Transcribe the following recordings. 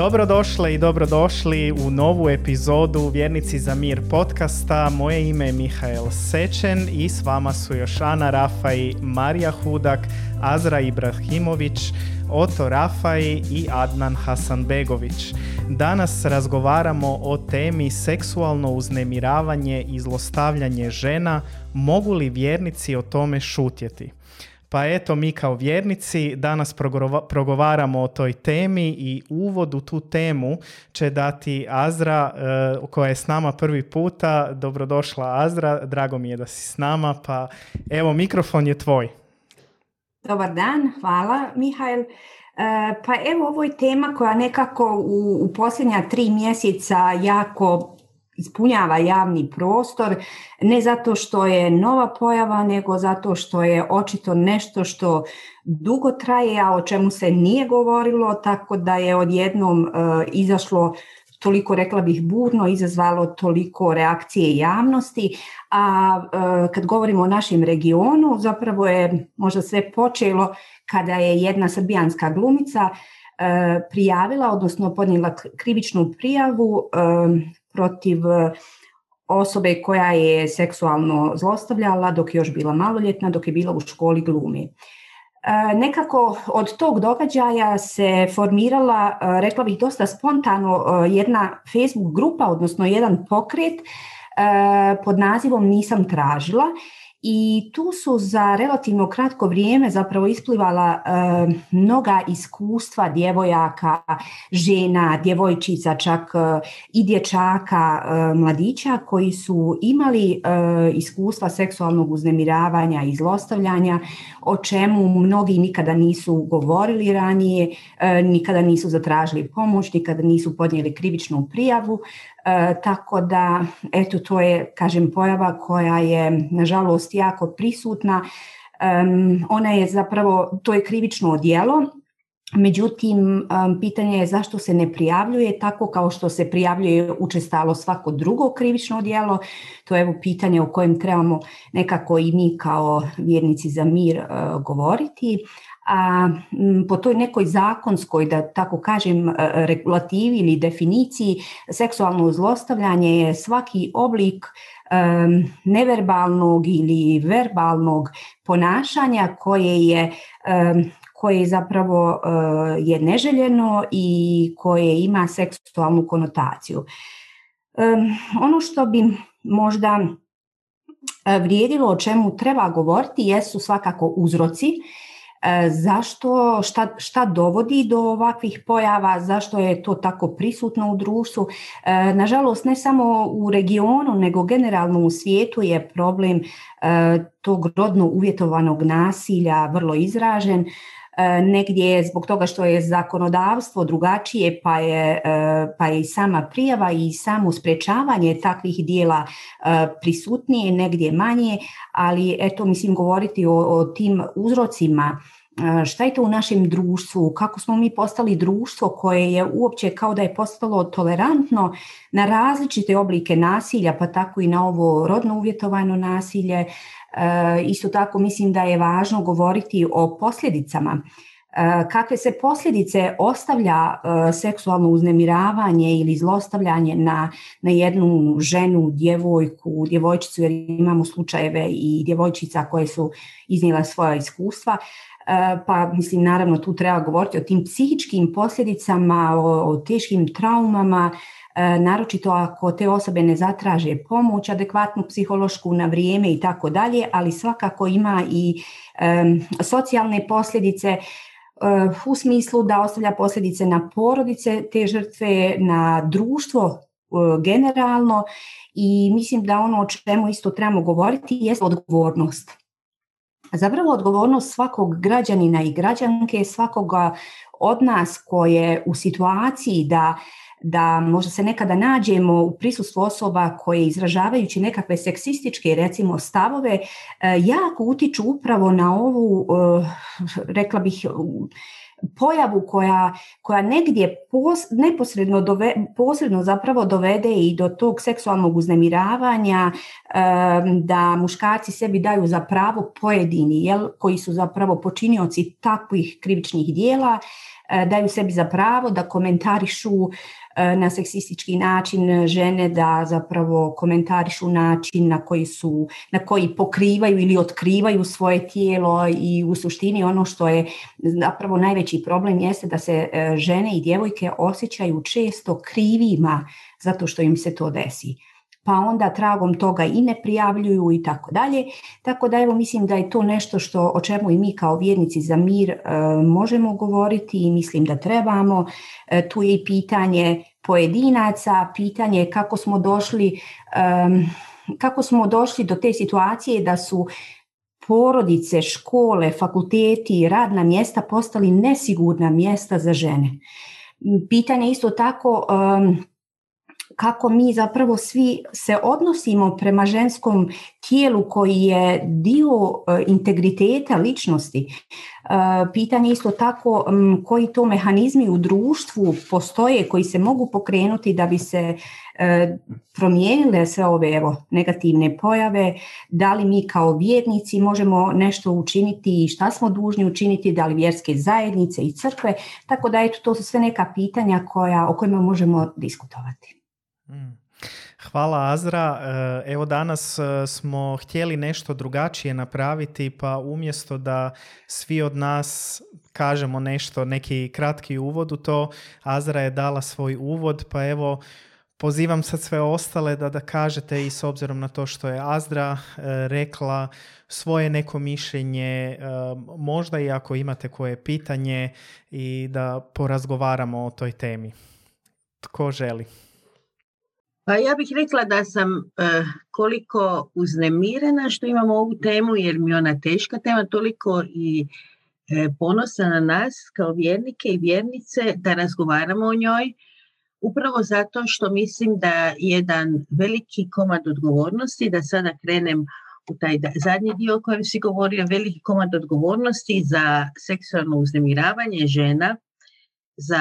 Dobrodošle i dobrodošli u novu epizodu Vjernici za mir podcasta. Moje ime je Mihael Sečen i s vama su još Ana Rafai, Marija Hudak, Azra Ibrahimović, Oto Rafai i Adnan Hasanbegović. Danas razgovaramo o temi seksualno uznemiravanje i zlostavljanje žena. Mogu li vjernici o tome šutjeti? Pa eto, mi kao vjernici danas progovaramo o toj temi i uvod u tu temu će dati Azra koja je s nama prvi puta. Dobrodošla Azra, drago mi je da si s nama, pa evo mikrofon je tvoj. Dobar dan, hvala Mihael. Pa evo, ovo je tema koja nekako u posljednja 3 mjeseca jako ispunjava javni prostor, ne zato što je nova pojava, nego zato što je očito nešto što dugo traje, a o čemu se nije govorilo, tako da je odjednom izašlo toliko, rekla bih, burno, izazvalo toliko reakcije javnosti, a kad govorimo o našem regionu, zapravo je možda sve počelo kada je jedna srbijanska glumica prijavila, odnosno podnijela krivičnu prijavu protiv osobe koja je seksualno zlostavljala dok je još bila maloljetna, dok je bila u školi glume. Nekako od tog događaja se formirala, rekla bih dosta spontano, jedna Facebook grupa, odnosno jedan pokret pod nazivom Nisam tražila, i tu su za relativno kratko vrijeme zapravo isplivala mnoga iskustva djevojaka, žena, djevojčica, čak i dječaka, mladića koji su imali iskustva seksualnog uznemiravanja i zlostavljanja, o čemu mnogi nikada nisu govorili ranije, nikada nisu zatražili pomoć, nikada nisu podnijeli krivičnu prijavu. Tako da, eto, to je, kažem, pojava koja je, nažalost, jako prisutna. Ona je zapravo, to je krivično djelo, međutim, pitanje je zašto se ne prijavljuje tako kao što se prijavljuje učestalo svako drugo krivično djelo. To je evo pitanje o kojem trebamo nekako i mi kao vjernici za mir govoriti. A po toj nekoj zakonskoj, da tako kažem, regulativi ili definiciji, seksualno zlostavljanje je svaki oblik neverbalnog ili verbalnog ponašanja koje zapravo je neželjeno i koje ima seksualnu konotaciju. Ono što bi možda vrijedilo, o čemu treba govoriti, jesu svakako uzroci. Zašto, šta dovodi do ovakvih pojava, zašto je to tako prisutno u društvu. Nažalost, ne samo u regionu, nego generalno u svijetu je problem tog rodno uvjetovanog nasilja vrlo izražen. Negdje je zbog toga što je zakonodavstvo drugačije, pa je i sama prijava i samo sprečavanje takvih dijela prisutnije, negdje manje, ali eto, mislim, govoriti o tim uzrocima, šta je to u našem društvu, kako smo mi postali društvo koje je uopće kao da je postalo tolerantno na različite oblike nasilja, pa tako i na ovo rodno uvjetovano nasilje. Isto tako mislim da je važno govoriti o posljedicama. Kakve se posljedice ostavlja seksualno uznemiravanje ili zlostavljanje na jednu ženu, djevojku, djevojčicu, jer imamo slučajeve i djevojčica koje su iznijela svoja iskustva. Pa mislim, naravno, tu treba govoriti o tim psihičkim posljedicama, o teškim traumama, naročito ako te osobe ne zatraže pomoć adekvatnu, psihološku, na vrijeme i tako dalje, ali svakako ima i socijalne posljedice, u smislu da ostavlja posljedice na porodice te žrtve, na društvo generalno, i mislim da ono o čemu isto trebamo govoriti je odgovornost. Zapravo odgovornost svakog građanina i građanke, svakoga od nas koji je u situaciji da možda se nekada nađemo u prisustvu osoba koje, izražavajući nekakve seksističke, recimo, stavove, jako utiču upravo na ovu, rekla bih, pojavu koja negdje neposredno posredno zapravo dovede i do tog seksualnog uznemiravanja, da muškarci sebi daju za pravo, pojedini koji su zapravo počinioci takvih krivičnih dijela, daju sebi za pravo da komentarišu na seksistički način žene, da zapravo komentarišu način na koji pokrivaju ili otkrivaju svoje tijelo, i u suštini ono što je zapravo najveći problem jeste da se žene i djevojke osjećaju često krivima zato što im se to desi. Pa onda tragom toga i ne prijavljuju i tako dalje. Tako da evo, mislim da je to nešto o čemu i mi kao vjernici za mir možemo govoriti i mislim da trebamo. Tu je i pitanje pojedinaca, pitanje kako smo došli do te situacije da su porodice, škole, fakulteti, radna mjesta postali nesigurna mjesta za žene. Pitanje isto tako kako mi zapravo svi se odnosimo prema ženskom tijelu koji je dio integriteta ličnosti. Pitanje isto tako koji to mehanizmi u društvu postoje koji se mogu pokrenuti da bi se promijenile sve ove negativne pojave, da li mi kao vjernici možemo nešto učiniti i šta smo dužni učiniti, da li vjerske zajednice i crkve, tako da eto, to su sve neka pitanja o kojima možemo diskutovati. Hvala Azra. Evo, danas smo htjeli nešto drugačije napraviti, pa umjesto da svi od nas kažemo nešto, neki kratki uvod u to, Azra je dala svoj uvod, pa evo pozivam sad sve ostale da kažete, i s obzirom na to što je Azra rekla, svoje neko mišljenje, možda i ako imate koje pitanje, i da porazgovaramo o toj temi. Tko želi? Pa ja bih rekla da sam koliko uznemirena što imamo ovu temu, jer mi je ona teška tema, toliko i ponosa na nas kao vjernike i vjernice da razgovaramo o njoj, upravo zato što mislim da jedan veliki komad odgovornosti, da sada krenem u taj zadnji dio o kojem si govorio, veliki komad odgovornosti za seksualno uznemiravanje žena, za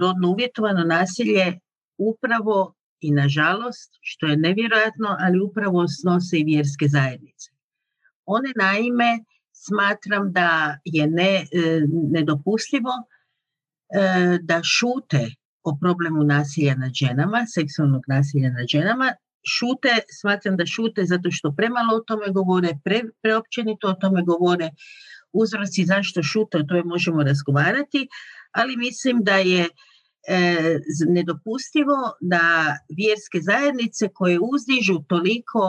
rodno uvjetovano nasilje, upravo i nažalost, što je nevjerojatno, ali upravo snose i vjerske zajednice. One naime, smatram da je nedopustivo da šute o problemu nasilja nad ženama, seksualnog nasilja nad ženama. Smatram da šute zato što premalo o tome govore, preopćenito o tome govore, uzroci zašto šute, o tome možemo razgovarati, ali mislim da je nedopustivo da vjerske zajednice koje uzdižu toliko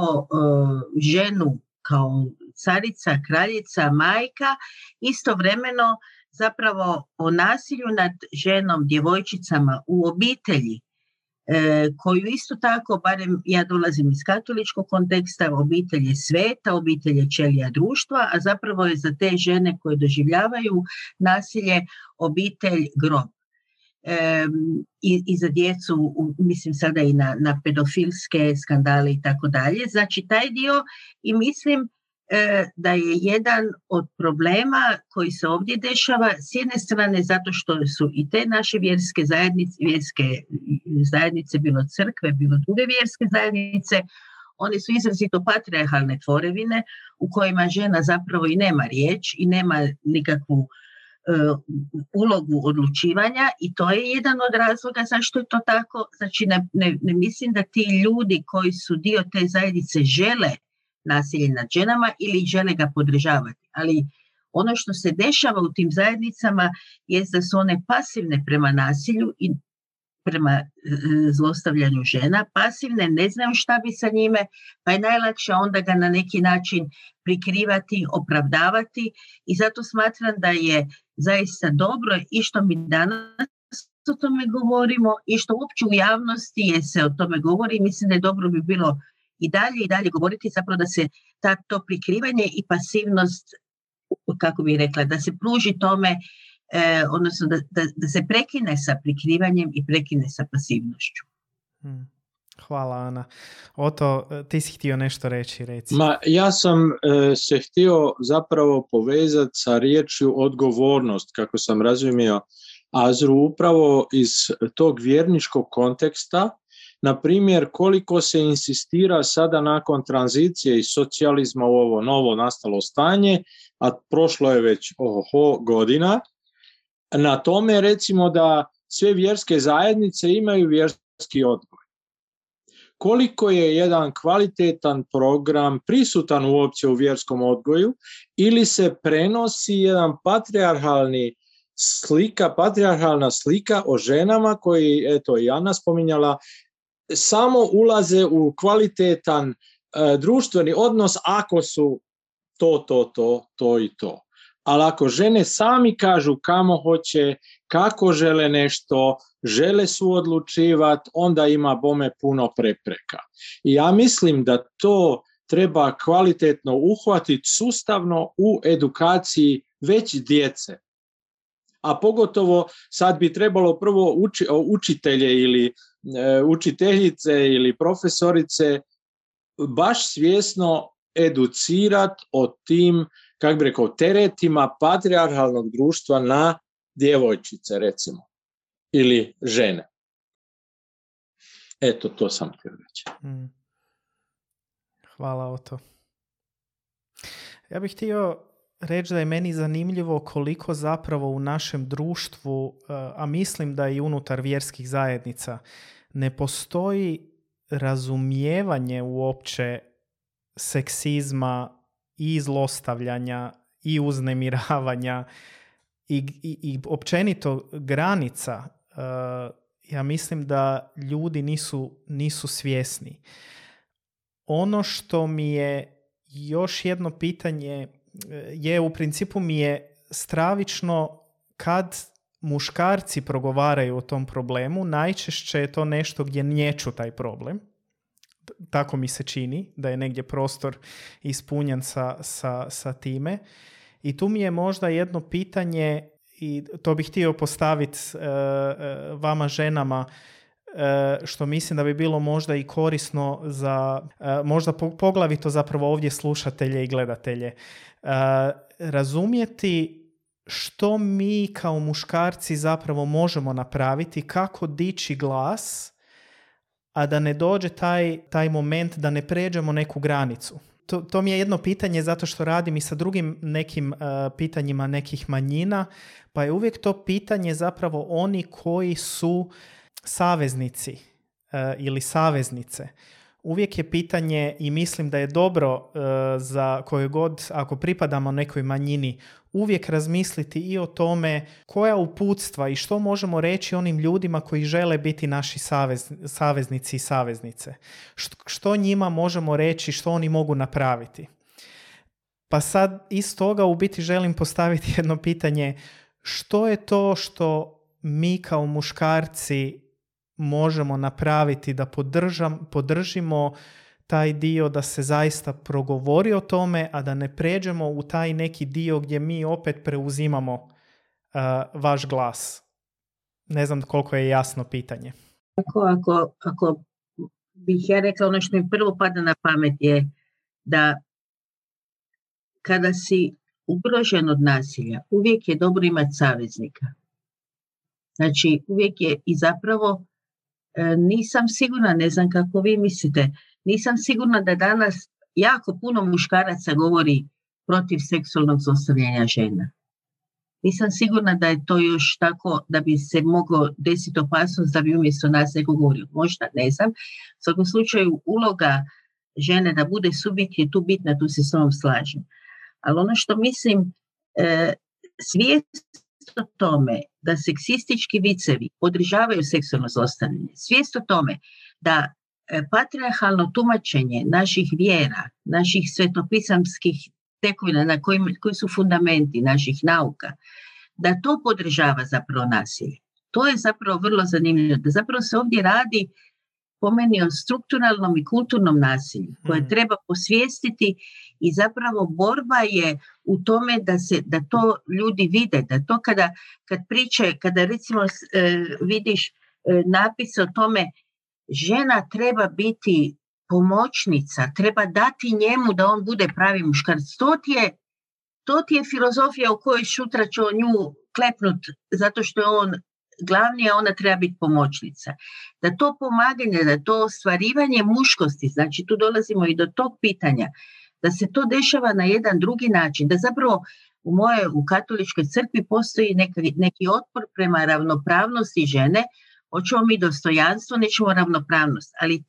ženu kao carica, kraljica, majka, istovremeno zapravo o nasilju nad ženom, djevojčicama u obitelji, koju isto tako, barem ja dolazim iz katoličkog konteksta, obitelj je sveta, obitelj je ćelija društva, a zapravo je za te žene koje doživljavaju nasilje obitelj grob. I za djecu, mislim sada i na pedofilske skandale i tako dalje. Znači taj dio, i mislim da je jedan od problema koji se ovdje dešava, s jedne strane zato što su i te naše vjerske zajednice, bilo crkve, bilo druge vjerske zajednice, one su izrazito patrijarhalne tvorevine u kojima žena zapravo i nema riječ i nema nikakvu ulogu odlučivanja, i to je jedan od razloga zašto je to tako. Znači ne mislim da ti ljudi koji su dio te zajednice žele nasilje nad ženama ili žele ga podržavati, ali ono što se dešava u tim zajednicama jest da su one pasivne prema nasilju i prema zlostavljanju žena, pasivne, ne znaju šta bi sa njime, pa je najlakše onda ga na neki način prikrivati, opravdavati, i zato smatram da je zaista dobro i što mi danas o tome govorimo i što uopće u javnosti se o tome govori. Mislim da je dobro bi bilo i dalje govoriti, zapravo da se to prikrivanje i pasivnost, kako bih rekla, da se pruži tome, odnosno da se prekine sa prikrivanjem i prekine sa pasivnošću. Hvala Ana. Oto, ti si htio nešto reći, reci. Ja sam se htio zapravo povezati sa riječju odgovornost, kako sam razumio Azru, upravo iz tog vjerničkog konteksta. Na primjer, koliko se insistira sada nakon tranzicije iz socijalizma u ovo novo nastalo stanje, a prošlo je već godina, na tome, recimo, da sve vjerske zajednice imaju vjerski odgoj. Koliko je jedan kvalitetan program prisutan uopće u vjerskom odgoju, ili se prenosi jedan patrijarhalna slika o ženama koji, eto, i Ana spominjala, samo ulaze u kvalitetan društveni odnos ako su to i to. Ali ako žene sami kažu kamo hoće, kako žele nešto, žele suodlučivati, onda ima bome puno prepreka. I ja mislim da to treba kvalitetno uhvatiti sustavno u edukaciji već djece. A pogotovo sad bi trebalo prvo učitelje ili učiteljice ili profesorice baš svjesno educirati o tim, kako bi rekao, teretima patrijarhalnog društva na djevojčice, recimo, ili žene. Eto, to sam htio reći. Hvala, Oto. Ja bih htio reći da je meni zanimljivo koliko zapravo u našem društvu, a mislim da i unutar vjerskih zajednica, ne postoji razumijevanje uopće seksizma i zlostavljanja i uznemiravanja i općenito granica. Ja mislim da ljudi nisu svjesni. Ono što mi je još jedno pitanje je, u principu mi je stravično kad muškarci progovaraju o tom problemu, najčešće je to nešto gdje niječu taj problem. Tako mi se čini, da je negdje prostor ispunjen sa time. I tu mi je možda jedno pitanje, i to bih htio postaviti vama ženama, što mislim da bi bilo možda i korisno za, možda poglavito zapravo ovdje slušatelje i gledatelje. Razumjeti što mi kao muškarci zapravo možemo napraviti, kako dići glas, a da ne dođe taj moment da ne pređemo neku granicu. To mi je jedno pitanje zato što radim i sa drugim nekim pitanjima nekih manjina, pa je uvijek to pitanje zapravo oni koji su saveznici ili saveznice. Uvijek je pitanje, i mislim da je dobro za koju god, ako pripadamo nekoj manjini, uvijek razmisliti i o tome koja uputstva i što možemo reći onim ljudima koji žele biti naši saveznici i saveznice. Što njima možemo reći, što oni mogu napraviti. Pa sad iz toga u biti želim postaviti jedno pitanje. Što je to što mi kao muškarci možemo napraviti da podržimo taj dio da se zaista progovori o tome, a da ne pređemo u taj neki dio gdje mi opet preuzimamo vaš glas? Ne znam koliko je jasno pitanje. Ako bih ja rekla, ono što mi prvo pada na pamet je da kada si ugrožen od nasilja, uvijek je dobro imati saveznika. Znači, uvijek je, i zapravo nisam sigurna, ne znam kako vi mislite, nisam sigurna da danas jako puno muškaraca govori protiv seksualnog zlostavljanja žena. Nisam sigurna da je to još tako da bi se moglo desiti opasnost da bi umjesto nas neko govorio. Možda, ne znam. U svakom slučaju, uloga žene da bude subjekt je tu bitna, tu se s ovom slažem. Ali ono što mislim, svijest o tome da seksistički vicevi podržavaju seksualno zlostavljanje, svijest o tome da patrijarhalno tumačenje naših vjera, naših svetopisamskih tekovina na koji su fundamenti naših nauka, da to podržava zapravo nasilje. To je zapravo vrlo zanimljivo, da zapravo se ovdje radi, po meni, o strukturalnom i kulturnom nasilju koje treba posvijestiti, i zapravo borba je u tome da to ljudi vide, da to kada recimo vidiš napise o tome, žena treba biti pomoćnica, treba dati njemu da on bude pravi muškarac. To ti je filozofija u kojoj sutra će on nju klepnut zato što je on glavni, a ona treba biti pomoćnica. Da to pomaganje, da to ostvarivanje muškosti, znači tu dolazimo i do tog pitanja, da se to dešava na jedan drugi način, da zapravo u katoličkoj crkvi postoji neki otpor prema ravnopravnosti žene. Hoćemo mi dostojanstvo, nećemo ravnopravnost. Ali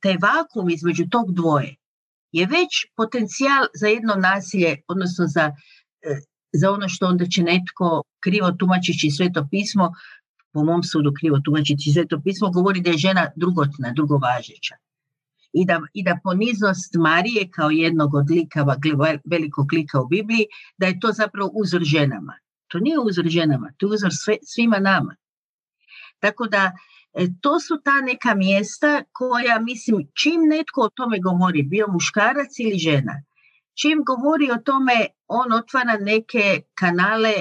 taj vakuum između tog dvoje je već potencijal za jedno nasilje, odnosno za ono što onda će netko krivo tumačići Sveto pismo, po mom sudu krivo tumačići Sveto pismo, govori da je žena drugotna, drugovažeća. I da poniznost Marije kao jednog od likava, velikog lika u Bibliji, da je to zapravo uzor ženama. To nije uzor ženama, to je uzor svima nama. Tako da to su ta neka mjesta koja, mislim, čim netko o tome govori, bio muškarac ili žena, čim govori o tome, on otvara neke kanale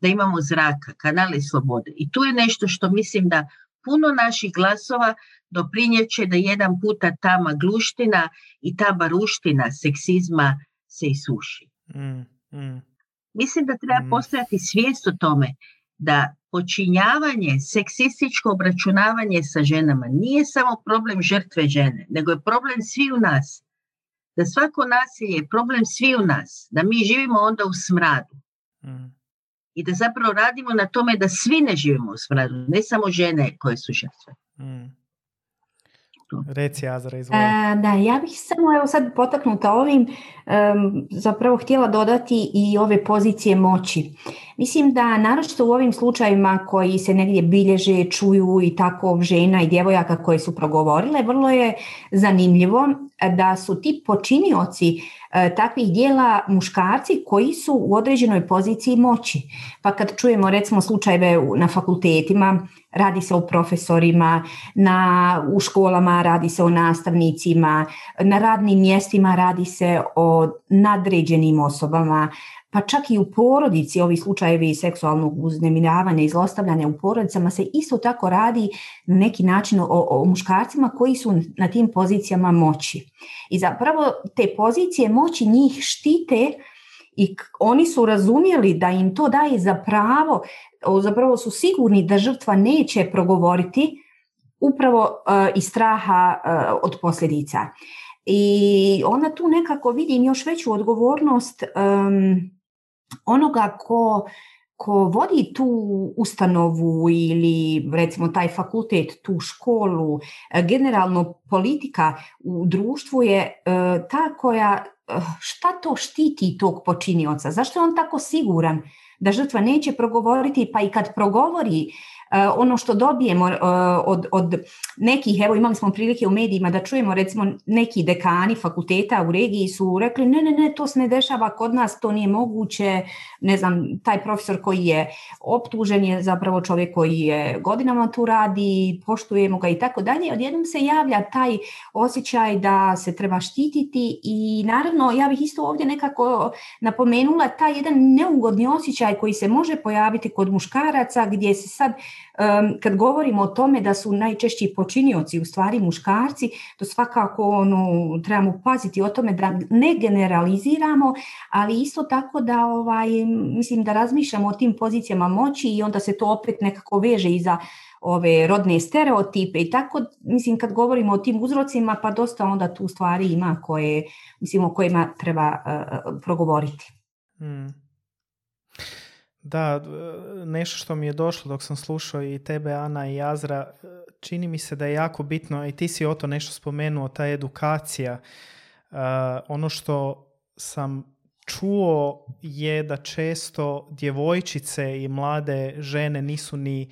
da imamo zraka, kanale slobode. I tu je nešto što mislim da puno naših glasova doprinjet će da jedan puta ta magluština i ta baruština seksizma se isuši. Mislim da treba postojati svijest o tome da počinjavanje, seksističko obračunavanje sa ženama nije samo problem žrtve žene, nego je problem sviju nas. Da svako nasilje je problem sviju nas, da mi živimo onda u smradu. I da zapravo radimo na tome da svi ne živimo u smradu, ne samo žene koje su žrtve. Reci, Azra, izvoli. Da, ja bih samo evo sad potaknuta ovim, zapravo htjela dodati i ove pozicije moći. Mislim da naročito u ovim slučajevima koji se negdje bilježe, čuju i tako žena i djevojaka koje su progovorile, vrlo je zanimljivo da su ti počinioci takvih djela muškarci koji su u određenoj poziciji moći. Pa kad čujemo recimo slučajeve na fakultetima, radi se o profesorima, u školama radi se o nastavnicima, na radnim mjestima radi se o nadređenim osobama, pa čak i u porodici, ovi slučajevi seksualnog uznemiravanja i zlostavljanja u porodicama se isto tako radi na neki način o muškarcima koji su na tim pozicijama moći. I zapravo te pozicije moći njih štite i oni su razumjeli da im to daje za pravo, zapravo su sigurni da žrtva neće progovoriti upravo iz straha od posljedica. I onda tu nekako vidim još veću odgovornost onoga ko vodi tu ustanovu ili recimo taj fakultet, tu školu. Generalno politika u društvu je ta koja šta to štiti tog počinioca, zašto je on tako siguran da žrtva neće progovoriti, pa i kad progovori, ono što dobijemo od nekih, evo imali smo prilike u medijima da čujemo recimo neki dekani fakulteta u regiji su rekli ne, to se ne dešava kod nas, to nije moguće, ne znam, taj profesor koji je optužen je zapravo čovjek koji je godinama tu radi, poštujemo ga i tako dalje. Odjednom se javlja taj osjećaj da se treba štititi i naravno ja bih isto ovdje nekako napomenula taj jedan neugodni osjećaj koji se može pojaviti kod muškaraca gdje se sad kad govorimo o tome da su najčešći počinioci u stvari muškarci, to svakako trebamo paziti o tome da ne generaliziramo, ali isto tako da mislim da razmišljamo o tim pozicijama moći i onda se to opet nekako veže i za ove rodne stereotipe i tako, mislim kad govorimo o tim uzrocima pa dosta onda tu stvari ima o kojima treba progovoriti. Da, nešto što mi je došlo dok sam slušao i tebe, Ana i Azra, čini mi se da je jako bitno, i ti si o to nešto spomenuo, ta edukacija. Ono što sam čuo je da često djevojčice i mlade žene nisu ni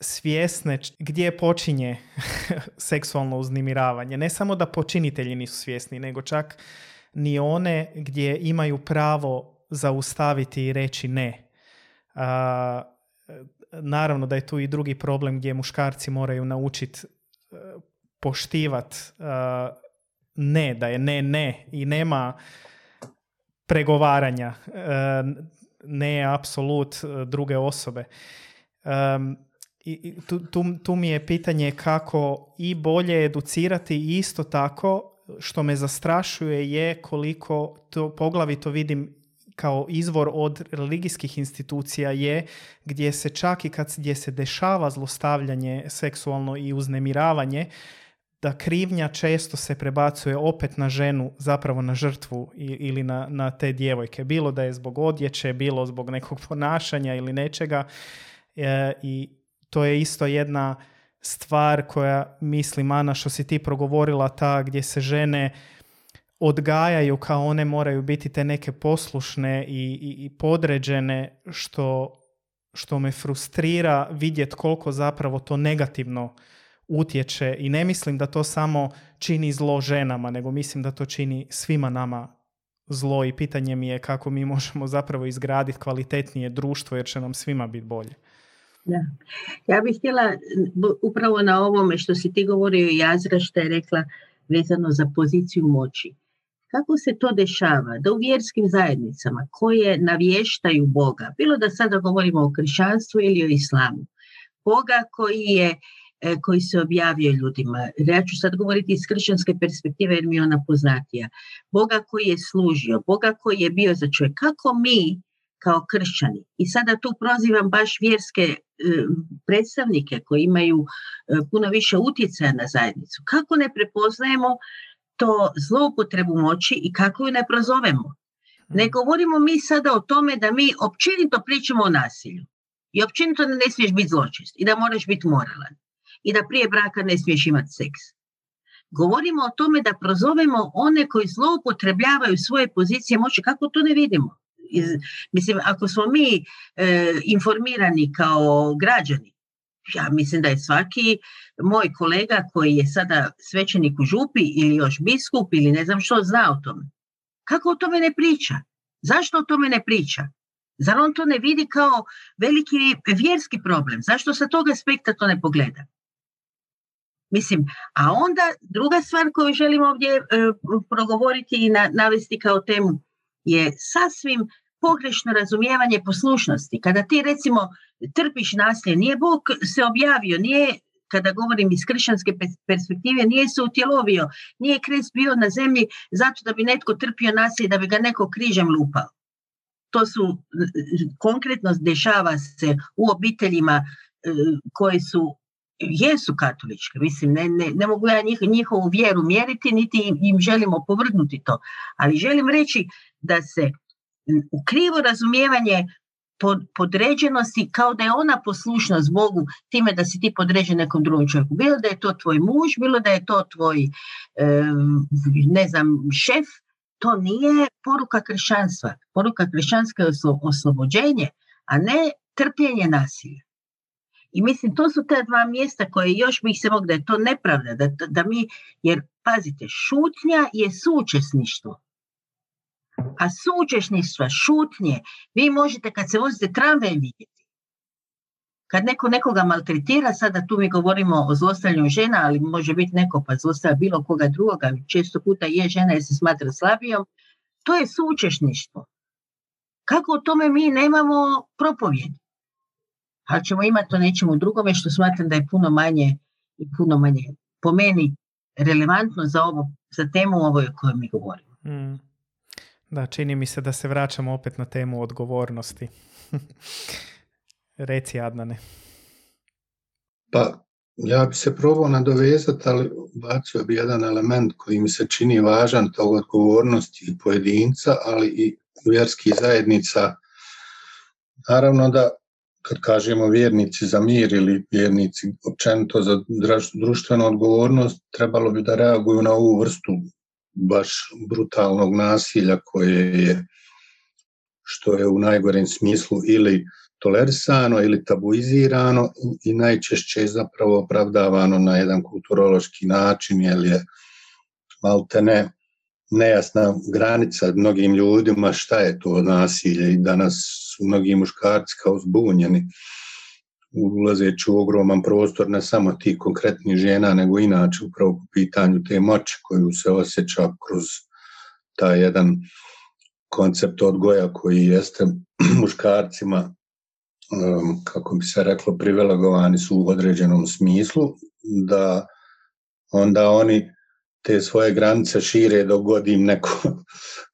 svjesne gdje počinje seksualno uznemiravanje. Ne samo da počinitelji nisu svjesni, nego čak ni one gdje imaju pravo zaustaviti i reći ne. Naravno da je tu i drugi problem gdje muškarci moraju naučiti poštivati ne, da je ne i nema pregovaranja. Ne je apsolut druge osobe. I tu mi je pitanje kako i bolje educirati i isto tako što me zastrašuje je koliko to poglavito vidim kao izvor od religijskih institucija je gdje se čak i gdje se dešava zlostavljanje seksualno i uznemiravanje, da krivnja često se prebacuje opet na ženu, zapravo na žrtvu ili na te djevojke. Bilo da je zbog odjeće, bilo zbog nekog ponašanja ili nečega. I to je isto jedna stvar koja, mislim, Ana, što si ti progovorila, ta gdje se žene odgajaju kao one moraju biti te neke poslušne i podređene, što me frustrira vidjeti koliko zapravo to negativno utječe. I ne mislim da to samo čini zlo ženama, nego mislim da to čini svima nama zlo, i pitanje mi je kako mi možemo zapravo izgraditi kvalitetnije društvo jer će nam svima biti bolje. Da. Ja bih htjela upravo na ovome što si ti govorio, i Azra što je rekla vezano za poziciju moći. Kako se to dešava? Da u vjerskim zajednicama koje navještaju Boga, bilo da sada govorimo o kršćanstvu ili o islamu, Boga koji se objavio ljudima. Ja ću sad govoriti iz kršćanske perspektive jer mi je ona poznatija. Boga koji je služio, Boga koji je bio za čovjek. Kako mi kao kršćani, i sada tu prozivam baš vjerske predstavnike koji imaju puno više utjecaja na zajednicu, kako ne prepoznajemo to zloupotrebu moći i kako ju ne prozovemo? Ne govorimo mi sada o tome da mi općenito pričamo o nasilju i općenito da ne smiješ biti zločest i da moraš biti moralan i da prije braka ne smiješ imati seks. Govorimo o tome da prozovemo one koji zloupotrebljavaju svoje pozicije moći. Kako to ne vidimo? Mislim, ako smo mi informirani kao građani, ja mislim da je svaki moj kolega koji je sada svećenik u župi ili još biskup ili ne znam što zna o tome. Kako o tome ne priča? Zašto o tome ne priča? Zar on to ne vidi kao veliki vjerski problem? Zašto sa tog aspekta to ne pogleda? Mislim, a onda druga stvar koju želim ovdje progovoriti i navesti kao temu je sasvim pogrešno razumijevanje poslušnosti. Kada ti, recimo, trpiš nasilje, nije Bog se objavio, nije, kada govorim iz kršćanske perspektive, nije se utjelovio, nije Krist bio na zemlji zato da bi netko trpio nasilje, da bi ga neko križem lupao. To su, konkretno dešava se u obiteljima koje jesu katoličke. Mislim, ne mogu ja njihovu vjeru mjeriti, niti im želimo povrgnuti to. Ali želim reći da se u krivo razumijevanje podređenosti, kao da je ona poslušnost Bogu time da si ti podređen nekom drugom čovjeku. Bilo da je to tvoj muž, bilo da je to tvoj šef, to nije poruka kršćanstva. Poruka kršćanstva je oslobođenje, a ne trpljenje nasilja. I mislim, to su te dva mjesta koje još bih se mogla, da je to nepravda, da mi, jer pazite, šutnja je suučesništvo. A suučesništva, šutnje, vi možete kad se vozite tramvaj vidjeti. Kad neko nekoga maltretira, sada tu mi govorimo o zlostavljanju žena, ali može biti neko pa zlostavlja bilo koga drugoga, često puta je žena jer se smatra slabijom, to je suučesništvo. Kako o tome mi nemamo propovijed? Ali ćemo imati o nečemu drugome što smatram da je puno manje po meni relevantno za temu ovoj o kojoj mi govorimo. Da, čini mi se da se vraćamo opet na temu odgovornosti. Reci, Adnane. Pa, ja bi se probao nadovezati, ali bacio bi jedan element koji mi se čini važan, tog odgovornosti pojedinca, ali i vjerskih zajednica. Naravno da kad kažemo vjernici za mir ili vjernici općenito za društvenu odgovornost, trebalo bi da reaguju na ovu vrstu baš brutalnog nasilja koje je, što je u najgorem smislu ili tolerisano ili tabuizirano i najčešće je zapravo opravdavano na jedan kulturološki način, jer je maltene nejasna granica mnogim ljudima šta je to nasilje, i danas su mnogi muškarci kao zbunjeni, ulazeći u ogroman prostor ne samo tih konkretnih žena, nego inače upravo po pitanju te moći koju se osjeća kroz taj jedan koncept odgoja koji jeste muškarcima, kako bi se reklo, privilegovani su u određenom smislu, da onda oni te svoje granice šire dok god im neko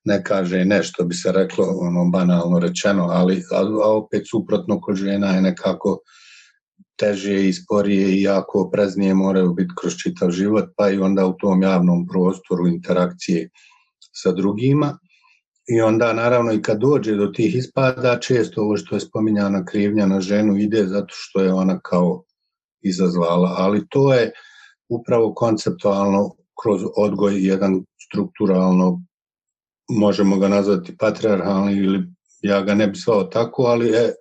ne kaže nešto, bi se reklo, banalno rečeno, ali opet suprotno kod žena je nekako teže i sporije i jako opreznije moraju biti kroz čitav život, pa i onda u tom javnom prostoru interakcije sa drugima. I onda naravno i kad dođe do tih ispada, često ovo što je spominjana krivnja na ženu ide zato što je ona kao izazvala, ali to je upravo konceptualno kroz odgoj jedan strukturalno, možemo ga nazvati patrijarhalni ili ja ga ne bi zvao tako, ali je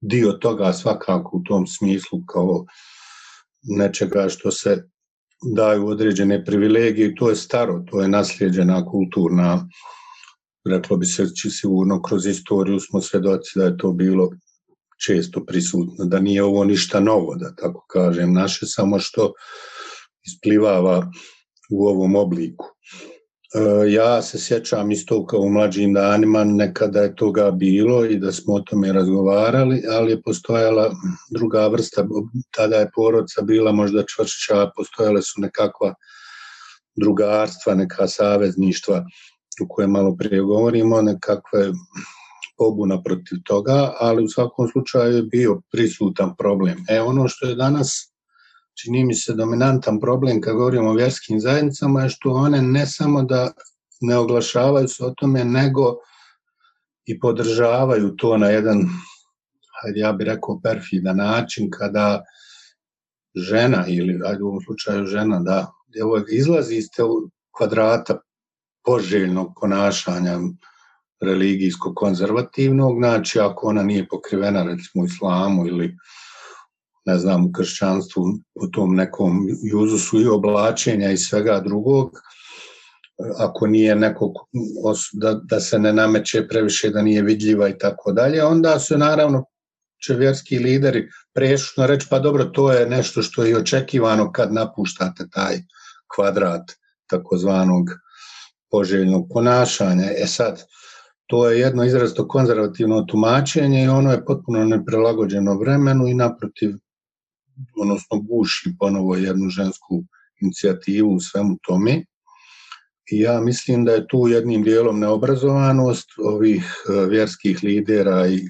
dio toga svakako u tom smislu kao nečega što se daju određene privilegije i to je staro, to je naslijeđena kulturna, reklo bi se sigurno kroz istoriju smo svedoci da je to bilo često prisutno, da nije ovo ništa novo, da tako kažem, naše, samo što isplivava u ovom obliku. Ja se sjećam isto kao u mlađim danima, nekada je toga bilo i da smo o tome razgovarali, ali je postojala druga vrsta, tada je porodica bila možda čvršća, postojale su nekakva drugarstva, neka savezništva o koje malo prije govorimo, nekakve pobuna protiv toga, ali u svakom slučaju je bio prisutan problem. Ono što je danas, čini mi se, dominantan problem kad govorimo o vjerskim zajednicama je što one ne samo da ne oglašavaju se o tome, nego i podržavaju to na jedan, ja bih rekao, perfidan način, kada žena, ili u ovom slučaju žena, da izlazi iz te kvadrata poželjnog ponašanja religijsko-konzervativnog, znači ako ona nije pokrivena recimo islamu ili ne znam, u kršćanstvu, u tom nekom uzusu i oblačenja i svega drugog, ako nije nekog, da se ne nameće previše, da nije vidljiva i tako dalje, onda su naravno vjerski lideri prešutno reći, pa dobro, to je nešto što je očekivano kad napuštate taj kvadrat takozvanog poželjnog ponašanja. Sad, to je jedno izrazito konzervativno tumačenje i ono je potpuno neprilagođeno vremenu i naprotiv, odnosno guši ponovo jednu žensku inicijativu u svemu tome. I ja mislim da je tu jednim dijelom neobrazovanost ovih vjerskih lidera i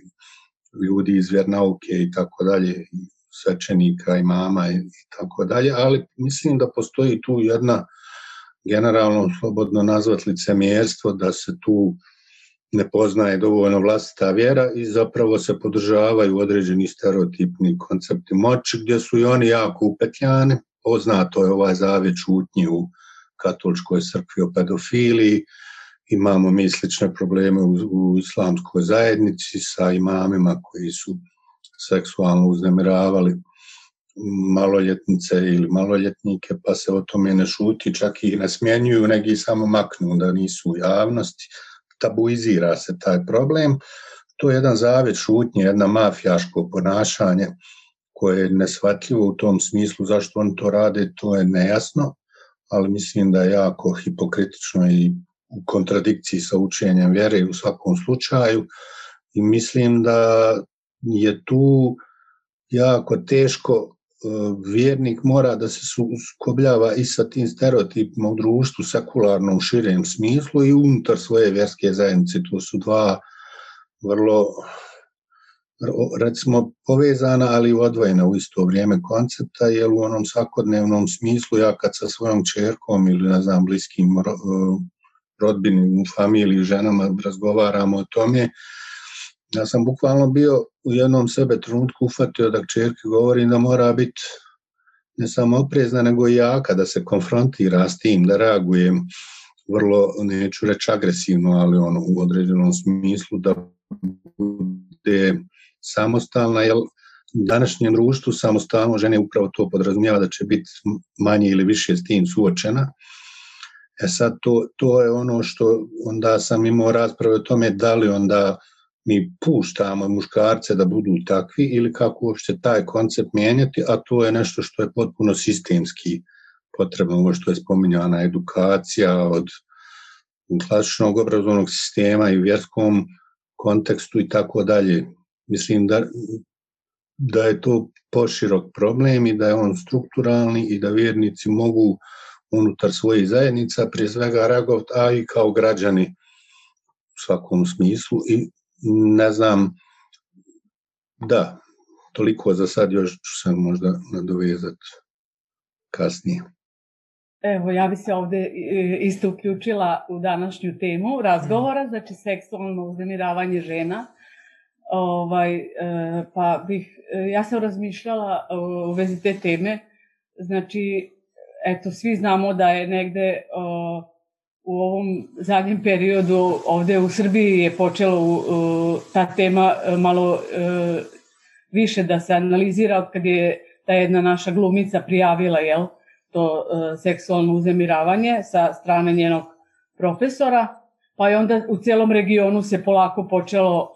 ljudi iz vjernauke i tako dalje, svećenika, imama i tako dalje, ali mislim da postoji tu jedna generalno slobodno nazvat licemjerstvo, da se tu ne poznaje dovoljno vlastita vjera i zapravo se podržavaju određeni stereotipni koncepti moći gdje su i oni jako upetljani. Poznato je ovaj zavjet šutnji u katoličkoj crkvi o pedofiliji. Imamo mi slične probleme u islamskoj zajednici sa imamima koji su seksualno uznemiravali maloljetnice ili maloljetnike, pa se o tome ne šuti, čak i ne smjenjuju, nego i samo maknu da nisu u javnosti. Tabuizira se taj problem. To je jedan zavjet šutnje, jedna mafijaško ponašanje koje je neshvatljivo u tom smislu. Zašto oni to rade, to je nejasno, ali mislim da je jako hipokritično i u kontradikciji sa učenjem vjere u svakom slučaju. I mislim da je tu jako teško, vjernik mora da se sukobljava i sa tim stereotipima u društvu, sekularno u širem smislu i unutar svoje vjerske zajednice. To su dva vrlo, recimo, povezana, ali odvojena u isto vrijeme koncepta, jer u onom svakodnevnom smislu, ja kad sa svojom čerkom ili, ne znam, bliskim rodbinim u familiji, ženama razgovaramo o tome, ja sam bukvalno bio u jednom sebe trenutku ufatio da kćerki govorim da mora biti ne samo oprezna, nego i jaka, da se konfrontira s tim, da reagujem vrlo, neću reći agresivno, ali ono u određenom smislu da bude samostalna, jer u današnjem društvu samostalno žene upravo to podrazumijeva da će biti manje ili više s tim suočena. Sad, to je ono što onda sam imao rasprave o tome da li onda mi puštamo muškarce da budu takvi ili kako uopšte taj koncept mijenjati, a to je nešto što je potpuno sistemski potrebno, ovo što je spominjana edukacija od klasičnog obrazovnog sistema i u vjerskom kontekstu i tako dalje. Mislim da je to poširok problem i da je on strukturalni i da vjernici mogu unutar svojih zajednica, prije svega reagovati, a i kao građani u svakom smislu i ne znam, da, Toliko za sad, još ću se možda nadovezati kasnije. Evo, ja bi se ovdje isto uključila u današnju temu razgovora, znači seksualno uznemiravanje žena. Pa bih, ja sam razmišljala u vezi te teme, znači, eto, svi znamo da je negde u ovom zadnjem periodu ovdje u Srbiji je počelo ta tema malo više da se analizira od kad je ta jedna naša glumica prijavila, jel, to seksualno uznemiravanje sa strane njenog profesora, pa je onda u cijelom regionu se polako počelo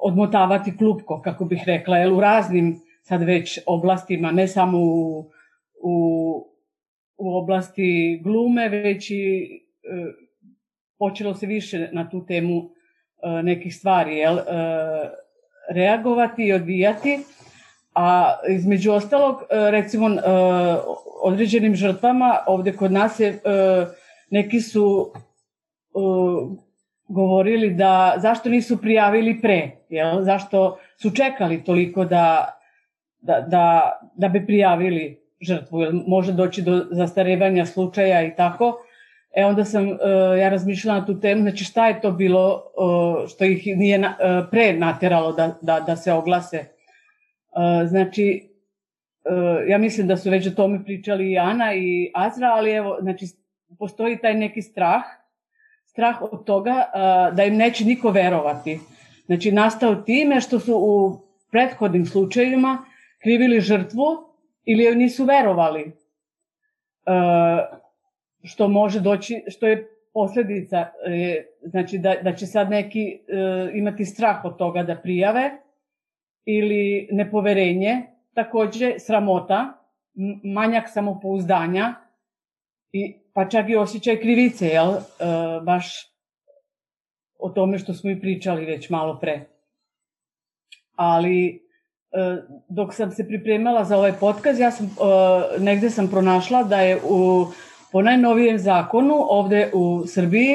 odmotavati klupko, kako bih rekla, jel, u raznim sad već oblastima, ne samo u oblasti glume, već i počelo se više na tu temu nekih stvari, jel, reagovati i odvijati, a između ostalog, recimo, određenim žrtvama ovdje kod nas je, neki su govorili da zašto nisu prijavili pre, jel? Zašto su čekali toliko da bi prijavili žrtvu, jel? Može doći do zastarevanja slučaja i tako. E onda sam ja razmišljala na tu temu, znači šta je to bilo što ih nije pre natjeralo da se oglase. Znači, ja mislim da su već o tome pričali i Ana i Azra, ali evo, znači, postoji taj neki strah od toga da im neće niko verovati. Znači, nastao time što su u prethodnim slučajima krivili žrtvu ili joj nisu verovali, što može doći, što je posljedica, znači da će sad neki imati strah od toga da prijave, ili nepoverenje, također sramota, manjak samopouzdanja, pa čak i osjećaj krivice, jel? Baš o tome što smo i pričali već malo pre. Ali dok sam se pripremala za ovaj podcast, ja sam negdje sam pronašla da je po najnovijem zakonu ovdje u Srbiji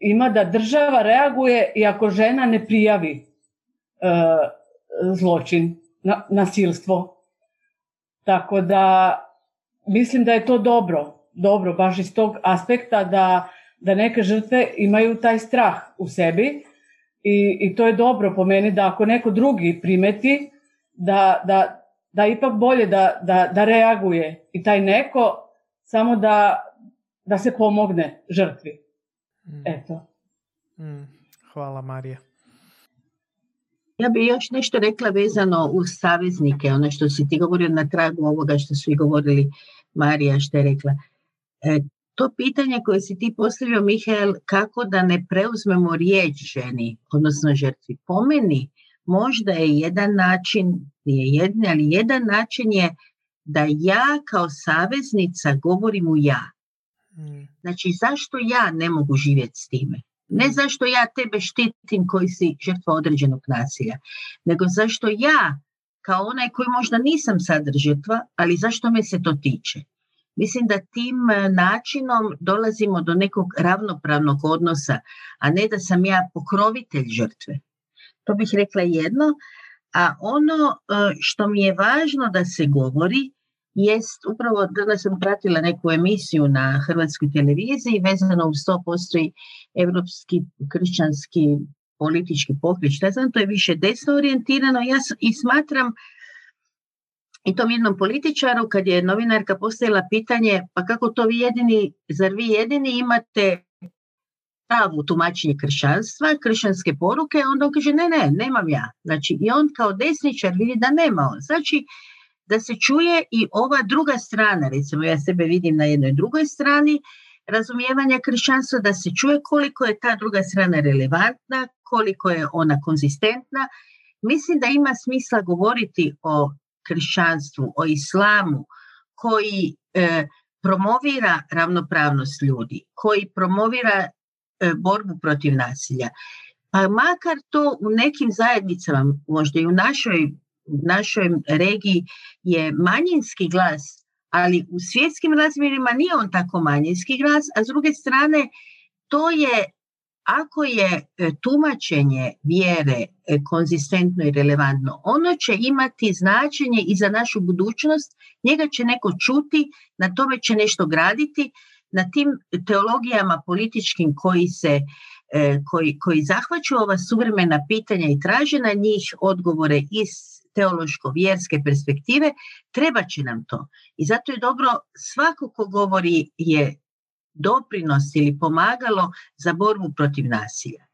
ima da država reaguje i ako žena ne prijavi zločin, nasilstvo. Tako da mislim da je to dobro baš iz tog aspekta da neke žrtve imaju taj strah u sebi i to je dobro po meni da ako neko drugi primeti da ipak bolje da reaguje i taj neko samo da se pomogne žrtvi. Eto. Hvala, Marija. Ja bih još nešto rekla vezano uz saveznike, ono što si ti govorio na tragu ovoga što su i govorili Marija, što je rekla. To pitanje koje si ti postavio, Mihael, kako da ne preuzmemo riječ ženi, odnosno žrtvi. Po meni možda je jedan način, nije jedni, ali jedan način je da ja kao saveznica govorim u ja. Znači, zašto ja ne mogu živjeti s time? Ne zašto ja tebe štitim koji si žrtva određenog nasilja, nego zašto ja, kao onaj koji možda nisam sad žrtva, ali zašto me se to tiče. Mislim da tim načinom dolazimo do nekog ravnopravnog odnosa, a ne da sam ja pokrovitelj žrtve. To bih rekla jedno, a ono što mi je važno da se govori jest, upravo danas sam pratila neku emisiju na Hrvatskoj televiziji vezano uz to postoji evropski kršćanski politički pokret, ne znam, to je više desno orijentirano, ja i smatram i tom jednom političaru kad je novinarka postavila pitanje pa kako to vi jedini, zar vi jedini imate pravu tumačenje kršćanstva, kršćanske poruke, onda on kaže ne, nemam ja. Znači i on kao desničar vidi da nema on. Znači da se čuje i ova druga strana, recimo ja sebe vidim na jednoj drugoj strani, razumijevanja kršćanstva, da se čuje koliko je ta druga strana relevantna, koliko je ona konzistentna. Mislim da ima smisla govoriti o kršćanstvu, o islamu koji promovira ravnopravnost ljudi, koji promovira borbu protiv nasilja. Pa makar to u nekim zajednicama, možda i u našoj regiji je manjinski glas, ali u svjetskim razmjerima nije on tako manjinski glas, a s druge strane to je Ako je tumačenje vjere konzistentno i relevantno, ono će imati značenje i za našu budućnost, njega će neko čuti, na tome će nešto graditi, na tim teologijama političkim koji zahvaću ova suvremena pitanja i traže na njih odgovore iz teološko-vjerske perspektive, treba će nam to. I zato je dobro, svako ko govori je doprinos ili pomagalo za borbu protiv nasilja.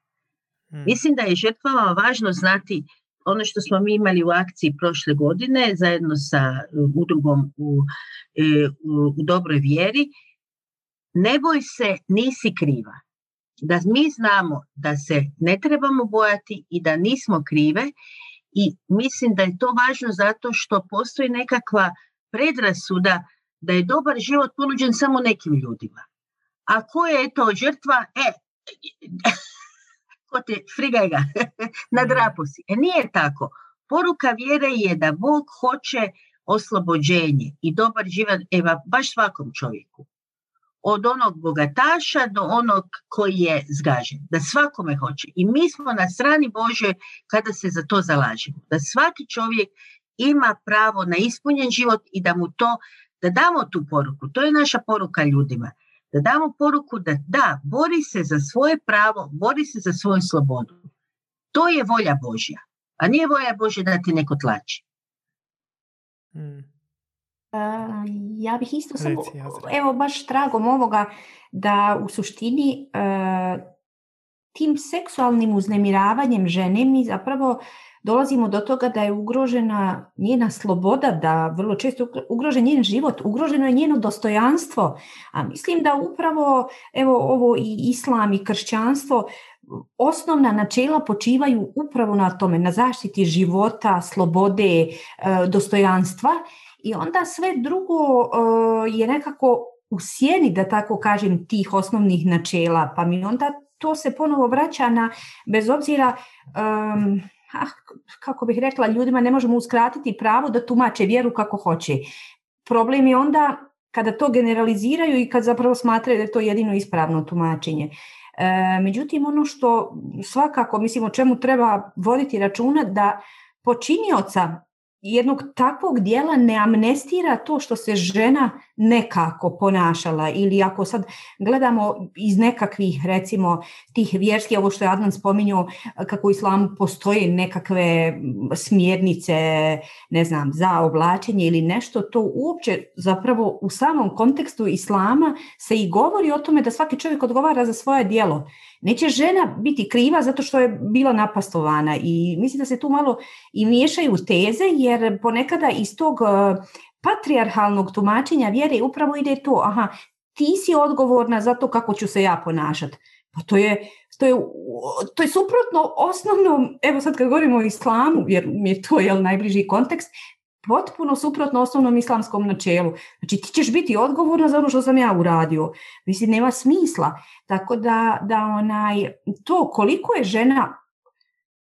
Mislim da je žrtvama važno znati ono što smo mi imali u akciji prošle godine zajedno sa udrugom u dobroj vjeri. Ne boj se, nisi kriva. Da mi znamo da se ne trebamo bojati i da nismo krive, i mislim da je to važno zato što postoji nekakva predrasuda da je dobar život ponuđen samo nekim ljudima. A ko je to žrtva? Ko te frigaj ga, nadrapo si. Nije tako. Poruka vjere je da Bog hoće oslobođenje i dobar život baš svakom čovjeku. Od onog bogataša do onog koji je zgažen. Da svakome hoće. I mi smo na strani Božoj kada se za to zalažemo. Da svaki čovjek ima pravo na ispunjen život i da mu to, da damo tu poruku. To je naša poruka ljudima. Da damo poruku da, bori se za svoje pravo, bori se za svoju slobodu. To je volja Božja. A nije volja Božja da ti neko tlači. Ja bih isto samo, evo baš tragom ovoga, da u suštini tim seksualnim uznemiravanjem žene mi zapravo dolazimo do toga da je ugrožena njena sloboda, da vrlo često ugrožen njen život, ugroženo je njeno dostojanstvo. A mislim da upravo evo ovo i islam i kršćanstvo, osnovna načela počivaju upravo na tome, na zaštiti života, slobode, dostojanstva, i onda sve drugo je nekako u sjeni, da tako kažem, tih osnovnih načela. Pa mi onda to se ponovo vraća na, bez obzira... kako bih rekla, ljudima ne možemo uskratiti pravo da tumače vjeru kako hoće. Problem je onda kada to generaliziraju i kad zapravo smatraju da je to jedino ispravno tumačenje. Međutim, ono što svakako, mislim, o čemu treba voditi računa, da počinioca jednog takvog dijela ne amnestira to što se žena nekako ponašala, ili ako sad gledamo iz nekakvih, recimo, tih vjerskih, ovo što je Adnan spominjao, kako u islamu postoje nekakve smjernice, ne znam, za oblačenje ili nešto, to uopće zapravo u samom kontekstu islama se i govori o tome da svaki čovjek odgovara za svoje djelo. Neće žena biti kriva zato što je bila napastovana, i mislim da se tu malo i miješaju teze, jer ponekada iz tog patrijarhalnog tumačenja vjere upravo ide to, ti si odgovorna za to kako ću se ja ponašati. Pa to je suprotno osnovnom, evo sad kad govorimo o islamu, jer mi je to najbliži kontekst, potpuno suprotno osnovnom islamskom načelu. Znači, ti ćeš biti odgovorna za ono što sam ja uradio. Mislim, nema smisla. Tako da to koliko je žena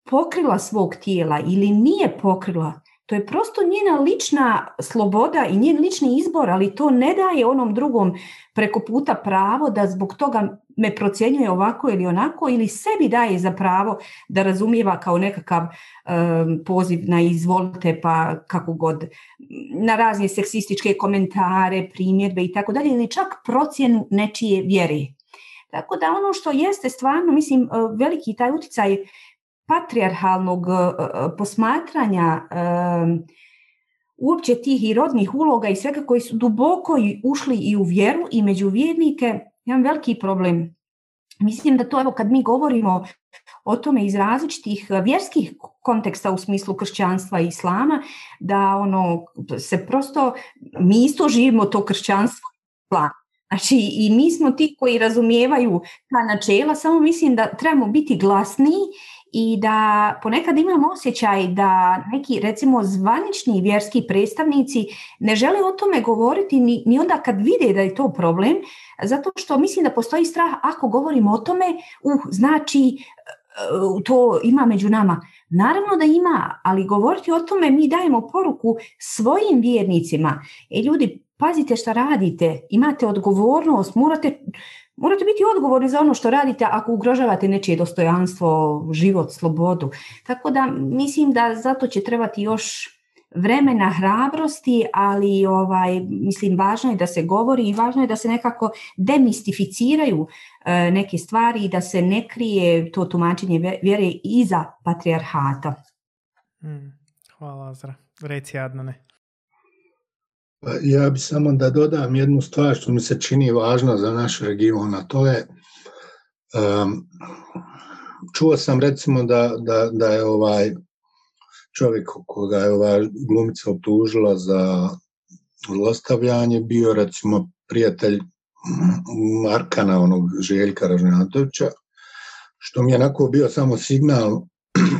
pokrila svog tijela ili nije pokrila, to je prosto njena lična sloboda i njen lični izbor, ali to ne daje onom drugom preko puta pravo da zbog toga me procjenjuje ovako ili onako, ili sebi daje za pravo da razumijeva kao nekakav poziv na izvolite, pa kako god, na razne seksističke komentare, primjedbe i tako dalje, ili čak procjenu nečije vjere. Tako da ono što jeste stvarno, mislim, veliki taj utjecaj patrijarhalnog posmatranja uopće tih i rodnih uloga i svega, koji su duboko ušli i u vjeru i među vjernike, jedan veliki problem. Mislim da to, evo, kad mi govorimo o tome iz različitih vjerskih konteksta u smislu kršćanstva i islama, da ono se prosto, mi isto živimo to kršćanstvo i islam. Znači, i mi smo ti koji razumijevaju ta načela, samo mislim da trebamo biti glasniji i da ponekad imam osjećaj da neki, recimo, zvanični vjerski predstavnici ne žele o tome govoriti ni onda kad vide da je to problem, zato što mislim da postoji strah, ako govorimo o tome, znači to ima među nama. Naravno da ima, ali govoriti o tome, mi dajemo poruku svojim vjernicima. Ljudi, pazite šta radite, imate odgovornost, morate Morate biti odgovorni za ono što radite ako ugrožavate nečije dostojanstvo, život, slobodu. Tako da mislim da zato će trebati još vremena, hrabrosti, ali mislim važno je da se govori i važno je da se nekako demistificiraju neke stvari i da se ne krije to tumačenje vjere iza patrijarhata. Hvala, Azra. Reci, Adnane. Ja bi samo da dodam jednu stvar što mi se čini važna za naš region, a to je čuo sam recimo da je čovjek koga je glumica optužila za zlostavljanje bio recimo prijatelj Markana, onog Željka Ražnatovića, što mi je onako bio samo signal,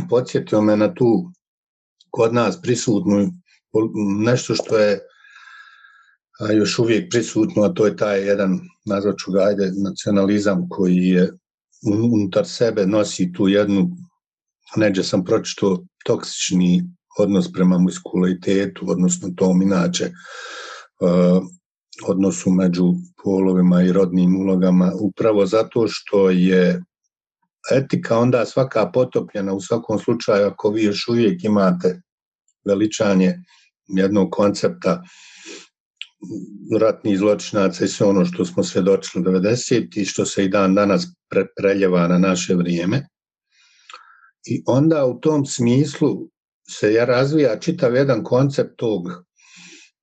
podsjetio me na tu kod nas prisutnu nešto što je još uvijek prisutno, a to je taj jedan, nazvat ću ga, ajde, nacionalizam koji je unutar sebe nosi tu jednu, neđe sam pročito, toksični odnos prema muskulitetu, odnosno tom inače odnosu među polovima i rodnim ulogama, upravo zato što je etika onda svaka potopljena. U svakom slučaju, ako vi još uvijek imate veličanje jednog koncepta ratnih zločinaca i sve ono što smo svjedočili u 90-ih i što se i dan danas preljeva na naše vrijeme. I onda u tom smislu se razvija čitav jedan koncept tog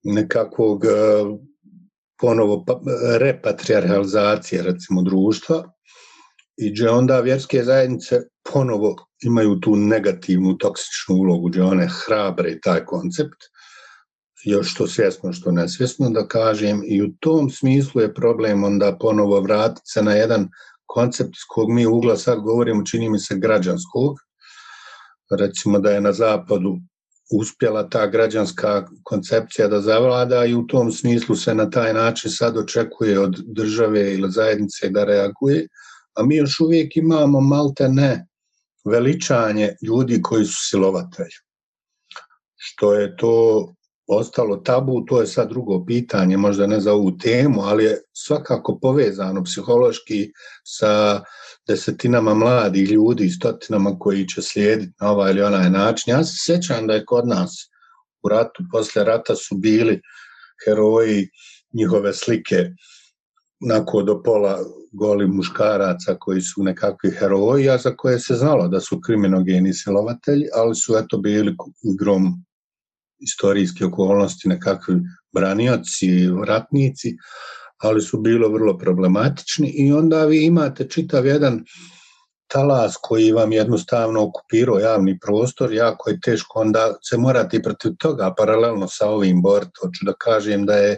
nekakvog ponovo repatrijarhalizacije recimo društva i gdje onda vjerske zajednice ponovo imaju tu negativnu toksičnu ulogu, gdje one hrabre taj koncept, još što svjesno, što nesvjesno da kažem, i u tom smislu je problem onda ponovo vratiti se na jedan koncept s kog mi ugla sad govorimo, čini mi se građanskog. Recimo da je na zapadu uspjela ta građanska koncepcija da zavlada i u tom smislu se na taj način sad očekuje od države ili zajednice da reaguje, a mi još uvijek imamo malte ne veličanje ljudi koji su silovatelji. Što je to ostalo tabu, to je sad drugo pitanje, možda ne za ovu temu, ali je svakako povezano psihološki sa desetinama mladih ljudi i stotinama koji će slijediti na ovaj ili onaj način. Ja se sjećam da je kod nas u ratu, poslije rata su bili heroji, njihove slike onako do pola goli muškaraca koji su nekakvi heroji, a za koje se znalo da su kriminogeni silovatelji, ali su eto bili igrom istorijske okolnosti nekakvi branioci, ratnici, ali su bilo vrlo problematični i onda vi imate čitav jedan talas koji vam jednostavno okupirao javni prostor, jako je teško, onda se morate i protiv toga paralelno sa ovim boriti. Hoću da kažem da je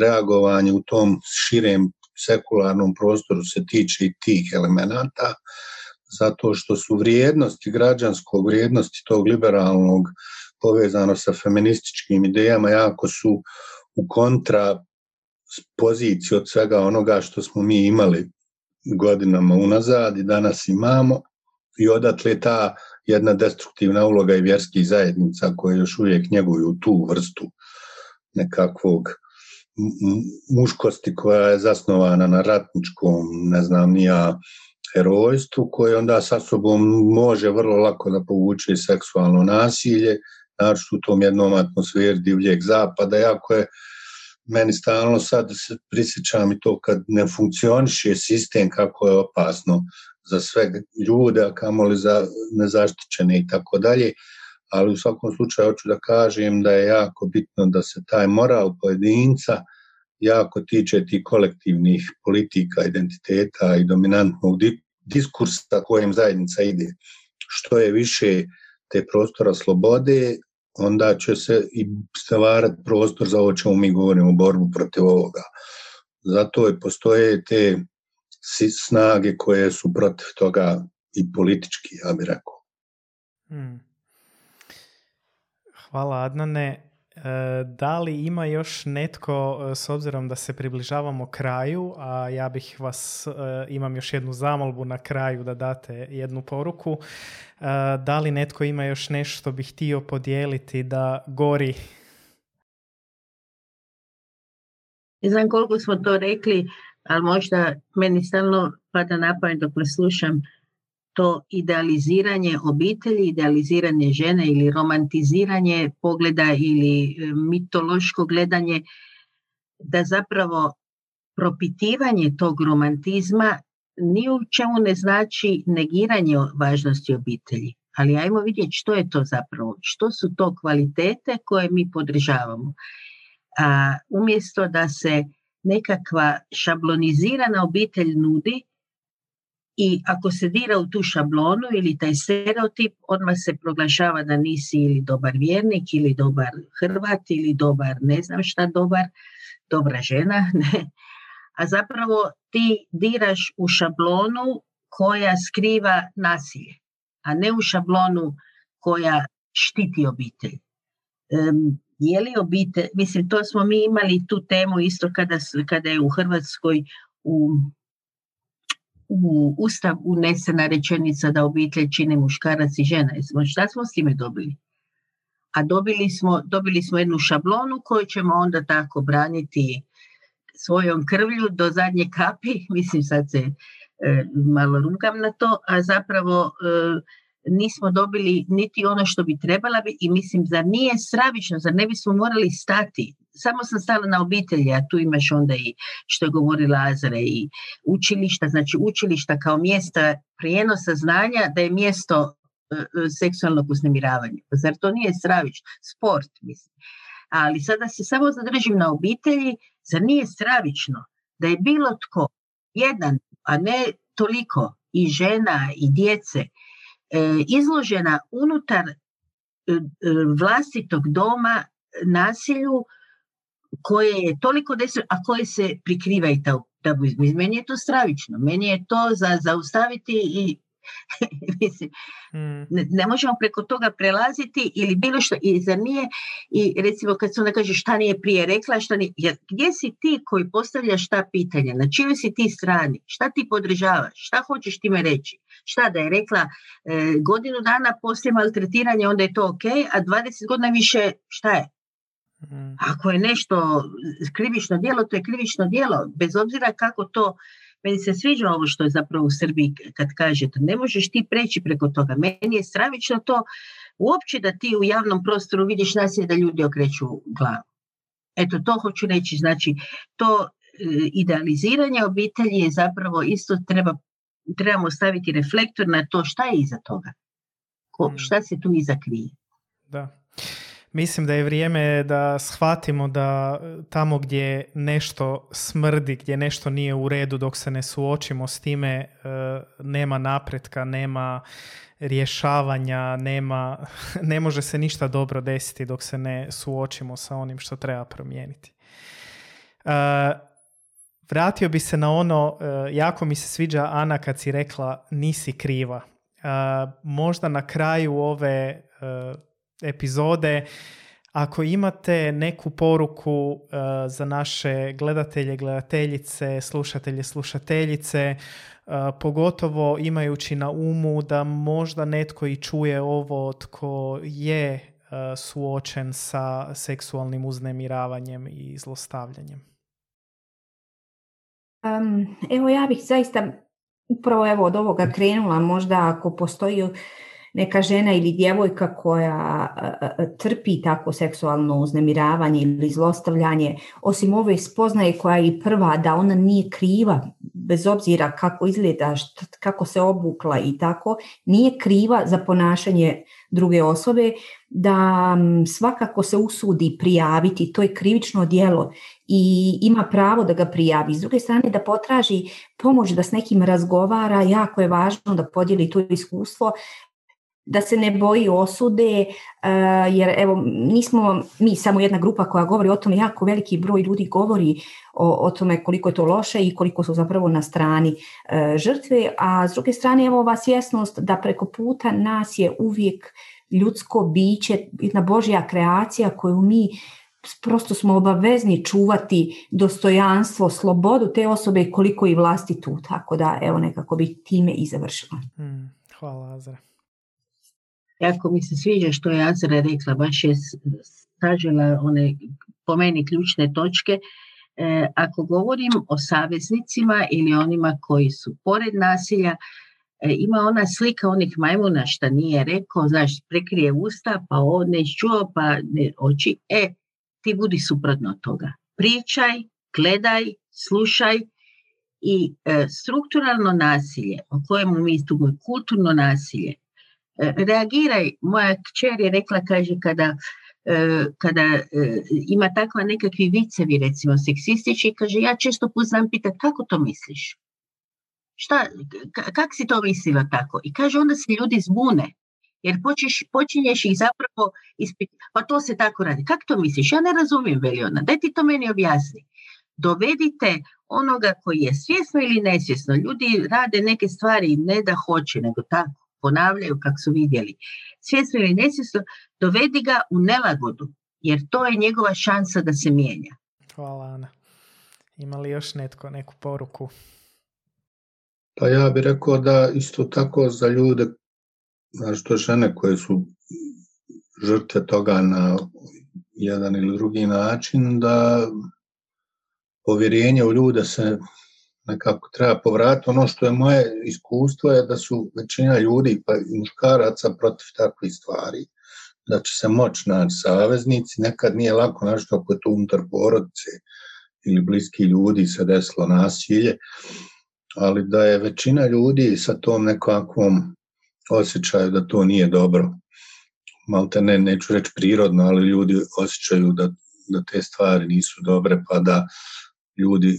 reagovanje u tom širem sekularnom prostoru se tiče i tih elemenata, zato što su vrijednosti građanskog, vrijednosti tog liberalnog povezano sa feminističkim idejama, jako su u kontra poziciji od svega onoga što smo mi imali godinama unazad i danas imamo, i odatle je ta jedna destruktivna uloga i vjerskih zajednica koje još uvijek njeguju tu vrstu nekakvog muškosti koja je zasnovana na ratničkom, ne znam ni ja, herojstvu, koje onda sa sobom može vrlo lako da povuče seksualno nasilje, znači u tom jednom atmosferi divljeg zapada. Jako je, meni stalno sad se prisjećam i to kad ne funkcioniše sistem, kako je opasno za sve ljude, a kamoli za nezaštićene i tako dalje, ali u svakom slučaju hoću da kažem da je jako bitno da se taj moral pojedinca jako tiče ti kolektivnih politika, identiteta i dominantnog diskursa kojem zajednica ide. Što je više te prostora slobode, onda će se i stvarati prostor za ovo čemu mi govorimo, borbu protiv ovoga. Zato i postoje te snage koje su protiv toga i politički, ja bih rekao. Hvala, Adnane. Da li ima još netko, s obzirom da se približavamo kraju, a ja bih vas, imam još jednu zamolbu na kraju da date jednu poruku, da li netko ima još nešto bi htio podijeliti da gori? Ne znam koliko smo to rekli ali možda meni stalno pada na pamet dok me slušam to idealiziranje obitelji, idealiziranje žene ili romantiziranje pogleda ili mitološko gledanje, da zapravo propitivanje tog romantizma ni u čemu ne znači negiranje važnosti obitelji. Ali ajmo vidjeti što je to zapravo, što su to kvalitete koje mi podržavamo. A umjesto da se nekakva šablonizirana obitelj nudi i ako se dira u tu šablonu ili taj stereotip, odmah se proglašava da nisi ili dobar vjernik ili dobar Hrvat ili dobar ne znam šta dobar, dobra žena, ne. A zapravo ti diraš u šablonu koja skriva nasilje, a ne u šablonu koja štiti obitelj. Je li obitelj, mislim, to smo mi imali tu temu isto kada je u Hrvatskoj u Ustav unesena rečenica da obitelj čine muškarac i žena. Šta smo s time dobili? A dobili smo jednu šablonu koju ćemo onda tako braniti svojom krvlju do zadnje kapi, mislim sad se malo rugam na to, a zapravo nismo dobili niti ono što bi trebala bi i mislim zar nije stravično, zar ne bismo morali stati. Samo sam stala na obitelji, a tu imaš onda i što je govorila Azra i učilišta, znači učilišta kao mjesta prijenosa znanja da je mjesto seksualnog uznemiravanja. Zar to nije stravično? Sport, mislim. Ali sada se samo zadržim na obitelji, zar nije stravično da je bilo tko jedan, a ne toliko, i žena i djece, izložena unutar vlastitog doma nasilju koje je toliko desilo, a koje se prikriva i tabuizmom. Meni je to stravično. Meni je to za zaustaviti i mislim, ne možemo preko toga prelaziti ili bilo što, i zar nije, i recimo kad se ona kaže šta nije prije rekla, šta nije, gdje si ti koji postavljaš ta pitanja, na čijoj si ti strani, šta ti podržavaš, šta hoćeš time reći, šta da je rekla godinu dana poslije maltretiranja onda je to ok, a 20 godina više šta je? Ako je nešto krivično djelo, to je krivično djelo, bez obzira kako to. Meni se sviđa ovo što je zapravo u Srbiji kad kažete, ne možeš ti preći preko toga. Meni je stravično to uopće da ti u javnom prostoru vidiš nasilje da ljudi okreću glavu. Eto, to hoću reći. Znači, to idealiziranje obitelji je zapravo isto trebamo staviti reflektor na to šta je iza toga. Šta se tu iza krije. Da. Mislim da je vrijeme da shvatimo da tamo gdje nešto smrdi, gdje nešto nije u redu, dok se ne suočimo s time, nema napretka, nema rješavanja, ne može se ništa dobro desiti dok se ne suočimo sa onim što treba promijeniti. Vratio bi se na ono, jako mi se sviđa, Ana, kad si rekla nisi kriva. Možda na kraju ove epizode, ako imate neku poruku za naše gledatelje, gledateljice, slušatelje, slušateljice, pogotovo imajući na umu da možda netko i čuje ovo tko je suočen sa seksualnim uznemiravanjem i zlostavljanjem. Evo, ja bih zaista upravo od ovoga krenula, možda ako postoji neka žena ili djevojka koja trpi tako seksualno uznemiravanje ili zlostavljanje, osim ove spoznaje koja je prva da ona nije kriva, bez obzira kako izgleda, kako se obukla i tako, nije kriva za ponašanje druge osobe, da svakako se usudi prijaviti, to je krivično djelo i ima pravo da ga prijavi. S druge strane, da potraži pomoć, da s nekim razgovara, jako je važno da podijeli to iskustvo, da se ne boji osude, jer evo, nismo mi samo jedna grupa koja govori o tome, jako veliki broj ljudi govori o tome koliko je to loše i koliko su zapravo na strani žrtve, a s druge strane evo ova svjesnost da preko puta nas je uvijek ljudsko biće, jedna Božja kreacija koju mi prosto smo obavezni čuvati dostojanstvo, slobodu te osobe koliko i vlastitu, tako da evo nekako bi time i završila. Hvala, Azra. Jako mi se sviđa što je Azra rekla, baš je sažela one po meni ključne točke, Ako govorim o saveznicima ili onima koji su pored nasilja, ima ona slika onih majmuna šta nije rekao, znaš, prekrije usta, pa on ne čuo, pa ne oči. Ti budi suprotno toga. Pričaj, gledaj, slušaj i strukturalno nasilje, o kojemu mi tu govorimo, kulturno nasilje. Reagiraj, moja kćer je rekla, kaže, kada ima takva nekakvi vicevi, recimo seksistički, kaže, ja često put znam pitati kako to misliš? Šta, kak si to mislila tako? I kaže, onda se ljudi zbune, jer počinješ ih zapravo ispitati, pa to se tako radi. Kako to misliš? Ja ne razumijem, veli ona, daj ti to meni objasni. Dovedite onoga koji je svjesno ili nesvjesno. Ljudi rade neke stvari ne da hoće, nego tako, ponavljaju kako su vidjeli. Svjesno ili nesvjesno, dovedi ga u nelagodu, jer to je njegova šansa da se mijenja. Hvala, Ana. Ima li još netko neku poruku? Pa ja bih rekao da isto tako za ljude, znaš, to žene koje su žrtve toga na jedan ili drugi način, da povjerenje u ljude se nekako treba povratiti. Ono što je moje iskustvo je da su većina ljudi, pa i muškaraca, protiv takvih stvari. Da će se moći naći saveznici, nekad nije lako, našto ako je to unutar porodice ili bliski ljudi se desilo nasilje, ali da je većina ljudi sa tom nekakvom osjećaju da to nije dobro. Malte ne, neću reći prirodno, ali ljudi osjećaju da te stvari nisu dobre, pa da ljudi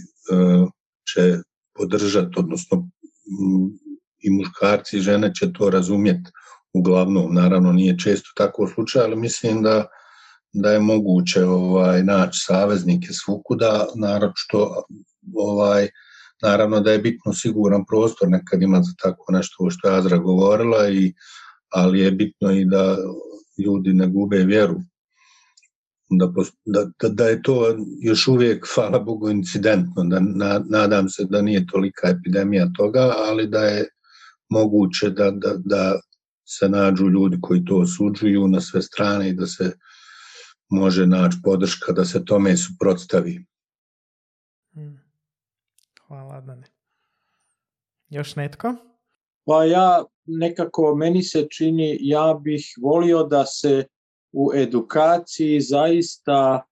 će podržati, odnosno i muškarci i žene će to razumjeti. Uglavnom, naravno, nije često tako slučaj, ali mislim da je moguće naći saveznike svukuda, naročito naravno da je bitno siguran prostor nekad ima za tako nešto što je Azra govorila, ali je bitno i da ljudi ne gube vjeru. Da je to još uvijek, hvala Bogu, incidentno. Nadam se da nije tolika epidemija toga, ali da je moguće da se nađu ljudi koji to osuđuju na sve strane i da se može naći podrška da se tome suprotstavi. Hvala, Adane. Još netko? Pa ja nekako, meni se čini, ja bih volio da se u edukaciji zaista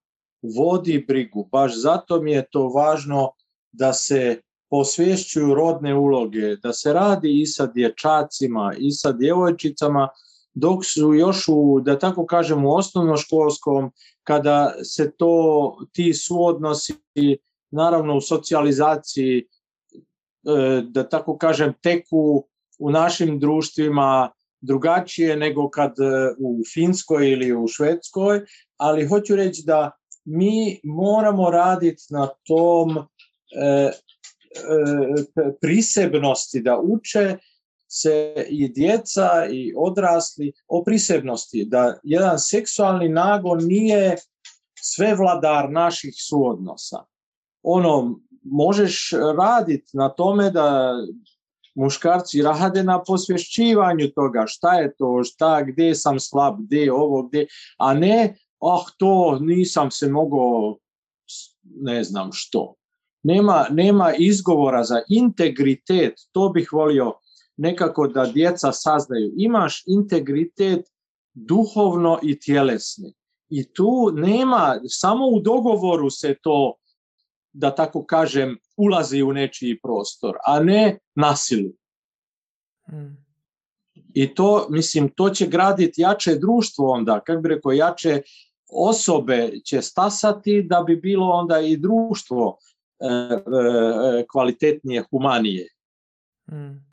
vodi brigu. Baš zato mi je to važno da se posvješćuju rodne uloge, da se radi i sa dječacima i sa djevojčicama, dok su još da tako kažem, u osnovnoškolskom, kada se ti suodnosi, naravno u socijalizaciji, da tako kažem, teku u našim društvima drugačije nego kad u Finskoj ili u Švedskoj, ali hoću reći da mi moramo raditi na tom prisebnosti, da uče se i djeca i odrasli o prisebnosti, da jedan seksualni nagon nije svevladar naših suodnosa. Ono, možeš raditi na tome da muškarci rade na posvješćivanju toga šta je to, šta, gdje sam slab, gdje ovo, gdje, a ne, to nisam se mogao, ne znam što. Nema izgovora za integritet, to bih volio nekako da djeca saznaju. Imaš integritet duhovno i tjelesni. I tu nema, samo u dogovoru se to, da tako kažem, ulazi u nečiji prostor, a ne nasilu. I to, mislim, to će graditi jače društvo onda, kako bi rekao, jače osobe će stasati da bi bilo onda i društvo kvalitetnije, humanije.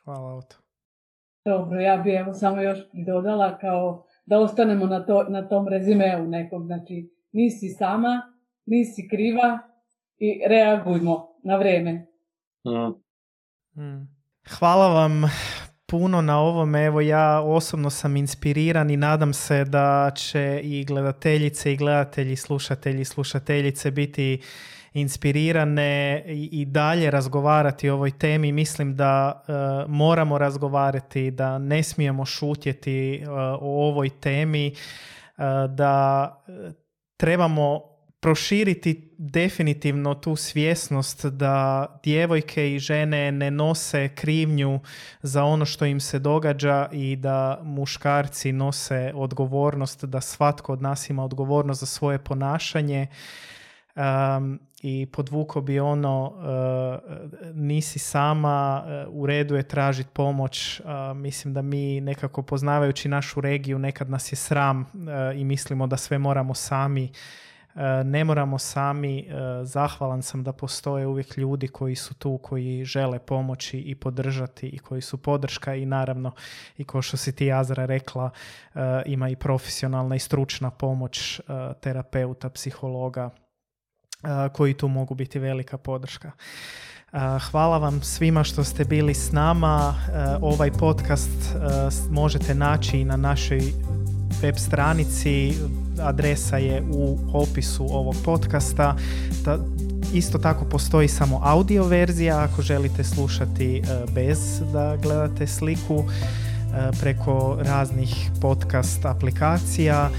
Hvala, Oto. Dobro, ja bih samo još dodala kao da ostanemo na tom rezimeu nekom. Znači, nisi sama, nisi kriva i reagujmo na vrijeme. Hvala vam puno na ovom. Evo, ja osobno sam inspiriran i nadam se da će i gledateljice i gledatelji, slušatelji i slušateljice biti inspirirane i dalje razgovarati o ovoj temi. Mislim da moramo razgovarati, da ne smijemo šutjeti o ovoj temi, da trebamo proširiti definitivno tu svjesnost da djevojke i žene ne nose krivnju za ono što im se događa i da muškarci nose odgovornost, da svatko od nas ima odgovornost za svoje ponašanje. I podvuko bi ono, nisi sama, u redu je tražiti pomoć. Mislim da mi nekako poznavajući našu regiju nekad nas je sram i mislimo da sve moramo sami. Ne moramo sami, zahvalan sam da postoje uvijek ljudi koji su tu, koji žele pomoći i podržati i koji su podrška i naravno, i kao što si ti Azra rekla, ima i profesionalna i stručna pomoć terapeuta, psihologa koji tu mogu biti velika podrška. Hvala vam svima što ste bili s nama. Ovaj podcast možete naći na našoj web stranici, adresa je u opisu ovog podcasta. Isto tako postoji samo audio verzija ako želite slušati bez da gledate sliku preko raznih podcast aplikacija.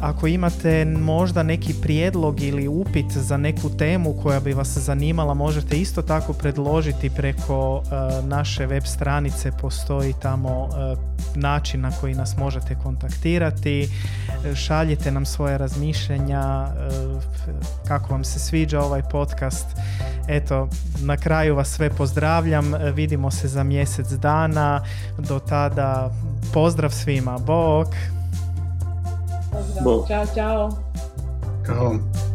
Ako imate možda neki prijedlog ili upit za neku temu koja bi vas zanimala, možete isto tako predložiti preko naše web stranice, postoji tamo način na koji nas možete kontaktirati. Šaljite nam svoje razmišljanja, kako vam se sviđa ovaj podcast. Eto, na kraju vas sve pozdravljam, vidimo se za mjesec dana, do tada pozdrav svima, bok! Bom. Tchau, tchau. Tchau.